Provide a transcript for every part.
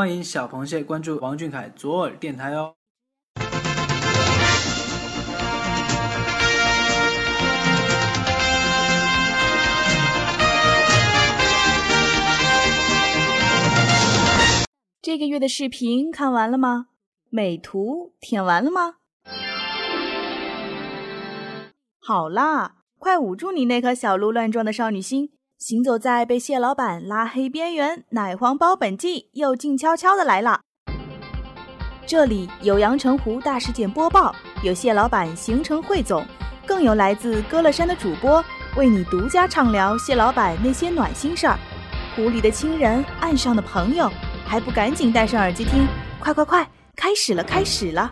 欢迎小螃蟹关注王俊凯左耳电台哦。这个月的视频看完了吗？美图舔完了吗？好啦，快捂住你那颗小鹿乱撞的少女心，行走在被蟹老板拉黑边缘，奶黄包本季又静悄悄的来了。这里有阳澄湖大事件播报，有蟹老板行程汇总，更有来自歌乐山的主播为你独家畅聊蟹老板那些暖心事儿。湖里的亲人，岸上的朋友，还不赶紧戴上耳机听，快快快，开始了开始了。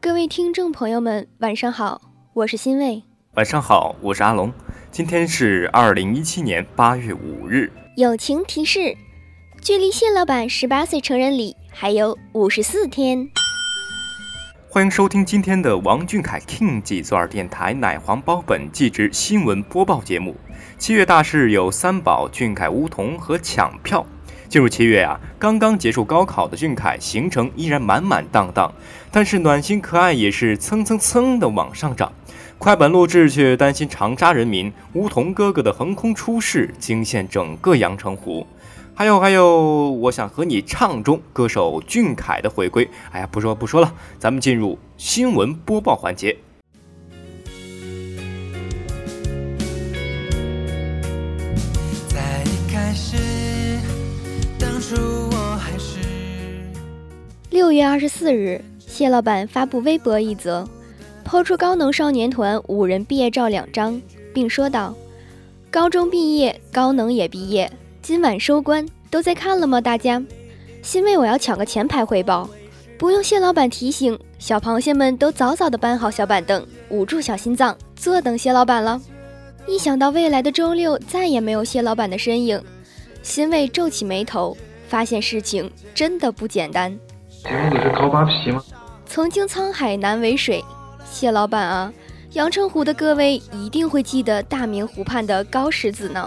各位听众朋友们晚上好，我是欣卫。晚上好，我是阿龙。今天是2017年8月5日。友情提示，距离谢老板18岁成人礼还有54天。欢迎收听今天的王俊凯 King 记左耳电台奶黄包本季之新闻播报节目。七月大事有三宝、俊凯、梧桐和抢票。进入七月啊，刚刚结束高考的俊凯行程依然满满当当，但是暖心可爱也是蹭蹭蹭的往上涨。快板录制却担心长沙人民，梧桐哥哥的横空出世惊现整个阳澄湖。还有，我想和你唱中歌手俊凯的回归。哎呀，不说了，咱们进入新闻播报环节。在一开始，当初我还是6月24日，谢老板发布微博一则，抛出高能少年团5人毕业照2张，并说道：“高中毕业，高能也毕业。”今晚收官，都在看了吗？大家，欣慰我要抢个前排汇报，不用谢老板提醒，小螃蟹们都早早的搬好小板凳，捂住小心脏，坐等谢老板了。一想到未来的周六再也没有谢老板的身影，欣慰皱起眉头，发现事情真的不简单。请问你是高扒皮吗？曾经沧海难为水，谢老板啊，阳澄湖的各位一定会记得大明湖畔的高石子呢。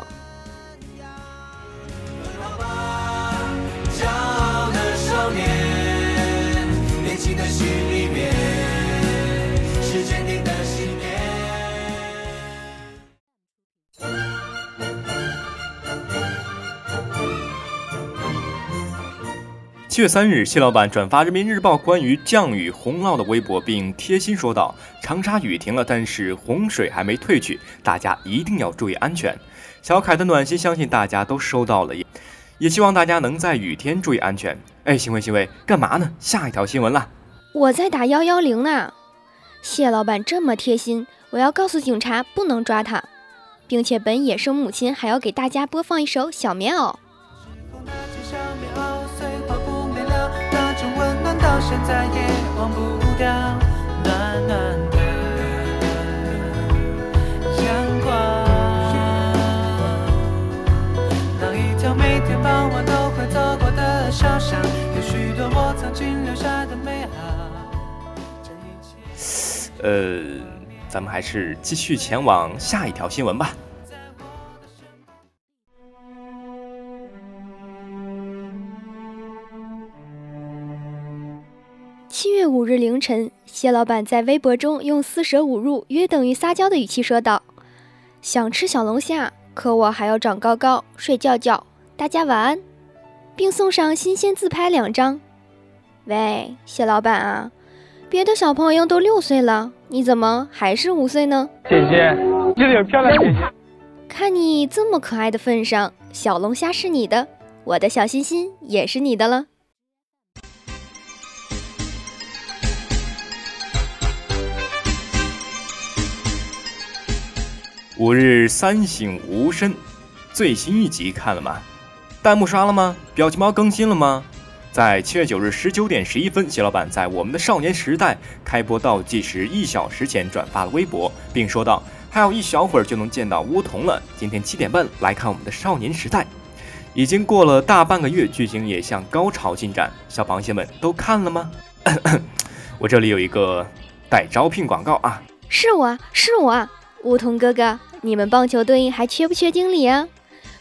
7月3日，谢老板转发人民日报关于降雨洪涝的微博，并贴心说道：“长沙雨停了，但是洪水还没退去，大家一定要注意安全。”小凯的暖心相信大家都收到了，也希望大家能在雨天注意安全。哎，行为，干嘛呢？下一条新闻啦！我在打110呢。谢老板这么贴心，我要告诉警察不能抓他，并且本野生母亲还要给大家播放一首《小棉袄》。咱们还是继续前往下一条新闻吧。7月5日凌晨，谢老板在微博中用4舍5入约等于撒娇的语气说道：“想吃小龙虾，可我还要长高高，睡觉觉，大家晚安。”并送上新鲜自拍2张。喂，谢老板啊，别的小朋友都6岁了，你怎么还是5岁呢？姐姐，这里有漂亮姐姐。看你这么可爱的份上，小龙虾是你的，我的小心心也是你的了。5日，三省吾身最新一集看了吗？弹幕刷了吗？表情包更新了吗？在7月9日19点11分，谢老板在我们的少年时代开播倒计时1小时前转发了微博，并说道：“还有一小会儿就能见到梧桐了，今天7点半来看我们的少年时代。”已经过了大半个月，剧情也向高潮进展，小螃蟹们都看了吗？我这里有一个带招聘广告啊。是我，梧桐哥哥，你们棒球队还缺不缺经理啊？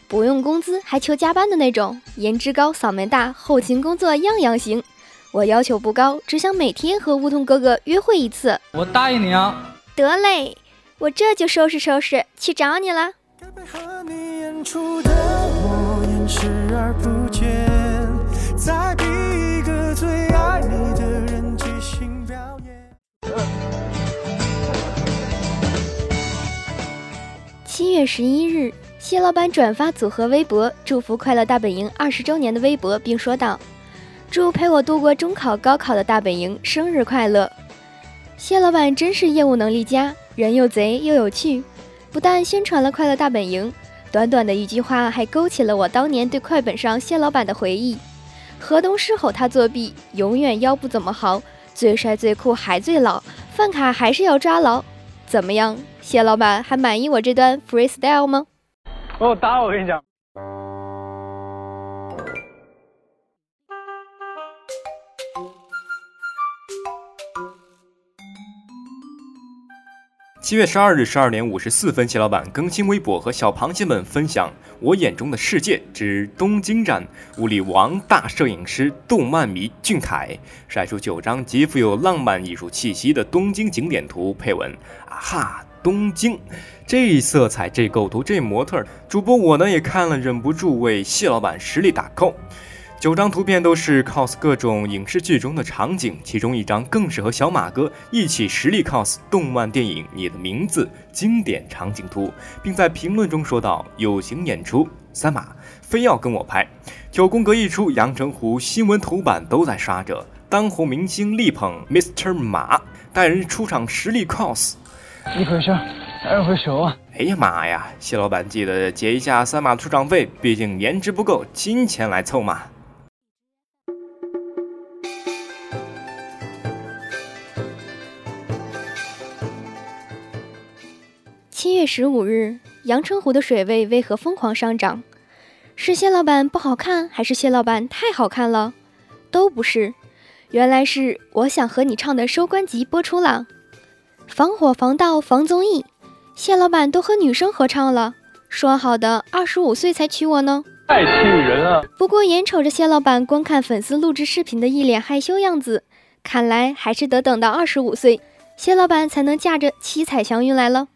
不用工资还求加班的那种，颜值高，嗓门大，后勤工作样样行。我要求不高，只想每天和梧桐哥哥约会一次。我答应你啊。得嘞，我这就收拾收拾去找你了。7月11日，谢老板转发组合微博祝福快乐大本营20周年的微博，并说道：祝陪我度过中考高考的大本营生日快乐。谢老板真是业务能力佳，人又贼又有趣，不但宣传了快乐大本营，短短的一句话还勾起了我当年对快本上谢老板的回忆。河东狮吼他作弊，永远腰不怎么好，最帅最酷还最老，饭卡还是要抓牢。怎么样，谢老板还满意我这段 freestyle 吗？哦，打我跟你讲。7月12日12点54分，谢老板更新微博和小螃蟹们分享我眼中的世界之东京站物理王、大摄影师、动漫迷俊凯，晒出9张极富有浪漫艺术气息的东京景点图，配文：啊哈，东京，这色彩，这构图，这模特。主播我呢也看了，忍不住为谢老板实力打 call。9张图片都是 cos 各种影视剧中的场景，其中一张更是和小马哥一起实力 cos 动漫电影《你的名字》经典场景图，并在评论中说道：友情演出，三马非要跟我拍。9宫格一出，阳澄湖新闻头版都在刷着当红明星力捧 Mr. 马，带人出场实力 cos。 一回生二回熟啊！哎呀妈呀，谢老板记得结一下三马出场费，毕竟颜值不够，金钱来凑嘛。7月15日，阳澄湖的水位为何疯狂上涨？是谢老板不好看，还是谢老板太好看了？都不是，原来是我想和你唱的收官集播出了，防火防盗防综艺，谢老板都和女生合唱了，说好的25岁才娶我呢，太气人了。不过眼瞅着谢老板观看粉丝录制视频的一脸害羞样子，看来还是得等到25岁，谢老板才能驾着七彩祥云来了。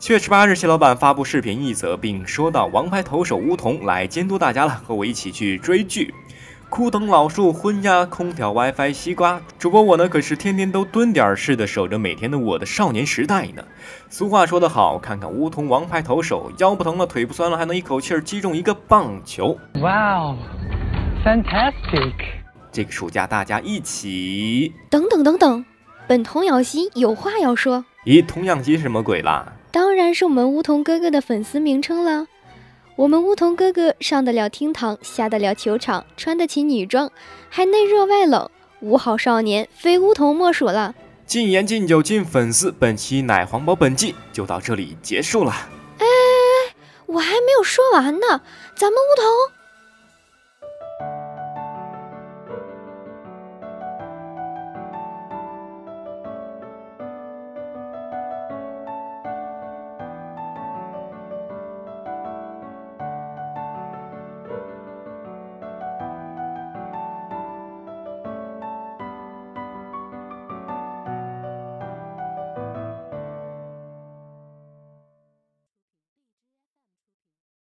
7月18日，谢老板发布视频一则，并说到王牌投手梧桐来监督大家了，和我一起去追剧。枯藤老树、昏鸦、空调、WiFi、西瓜，主播我呢可是天天都蹲点似的守着每天的我的少年时代呢。俗话说得好，看看梧桐王牌投手，腰不疼了，腿不酸了，还能一口气儿击中一个棒球。Wow, fantastic！ 这个暑假大家一起……等等，本童瑶希有话要说。咦，童养媳是什么鬼啦？当然是我们梧桐哥哥的粉丝名称了。我们梧桐哥哥上得了厅堂，下得了球场，穿得起女装，还内热外冷，五好少年非梧桐莫属了。禁言禁酒禁粉丝，本期奶黄包本季就到这里结束了。哎，我还没有说完呢，咱们梧桐。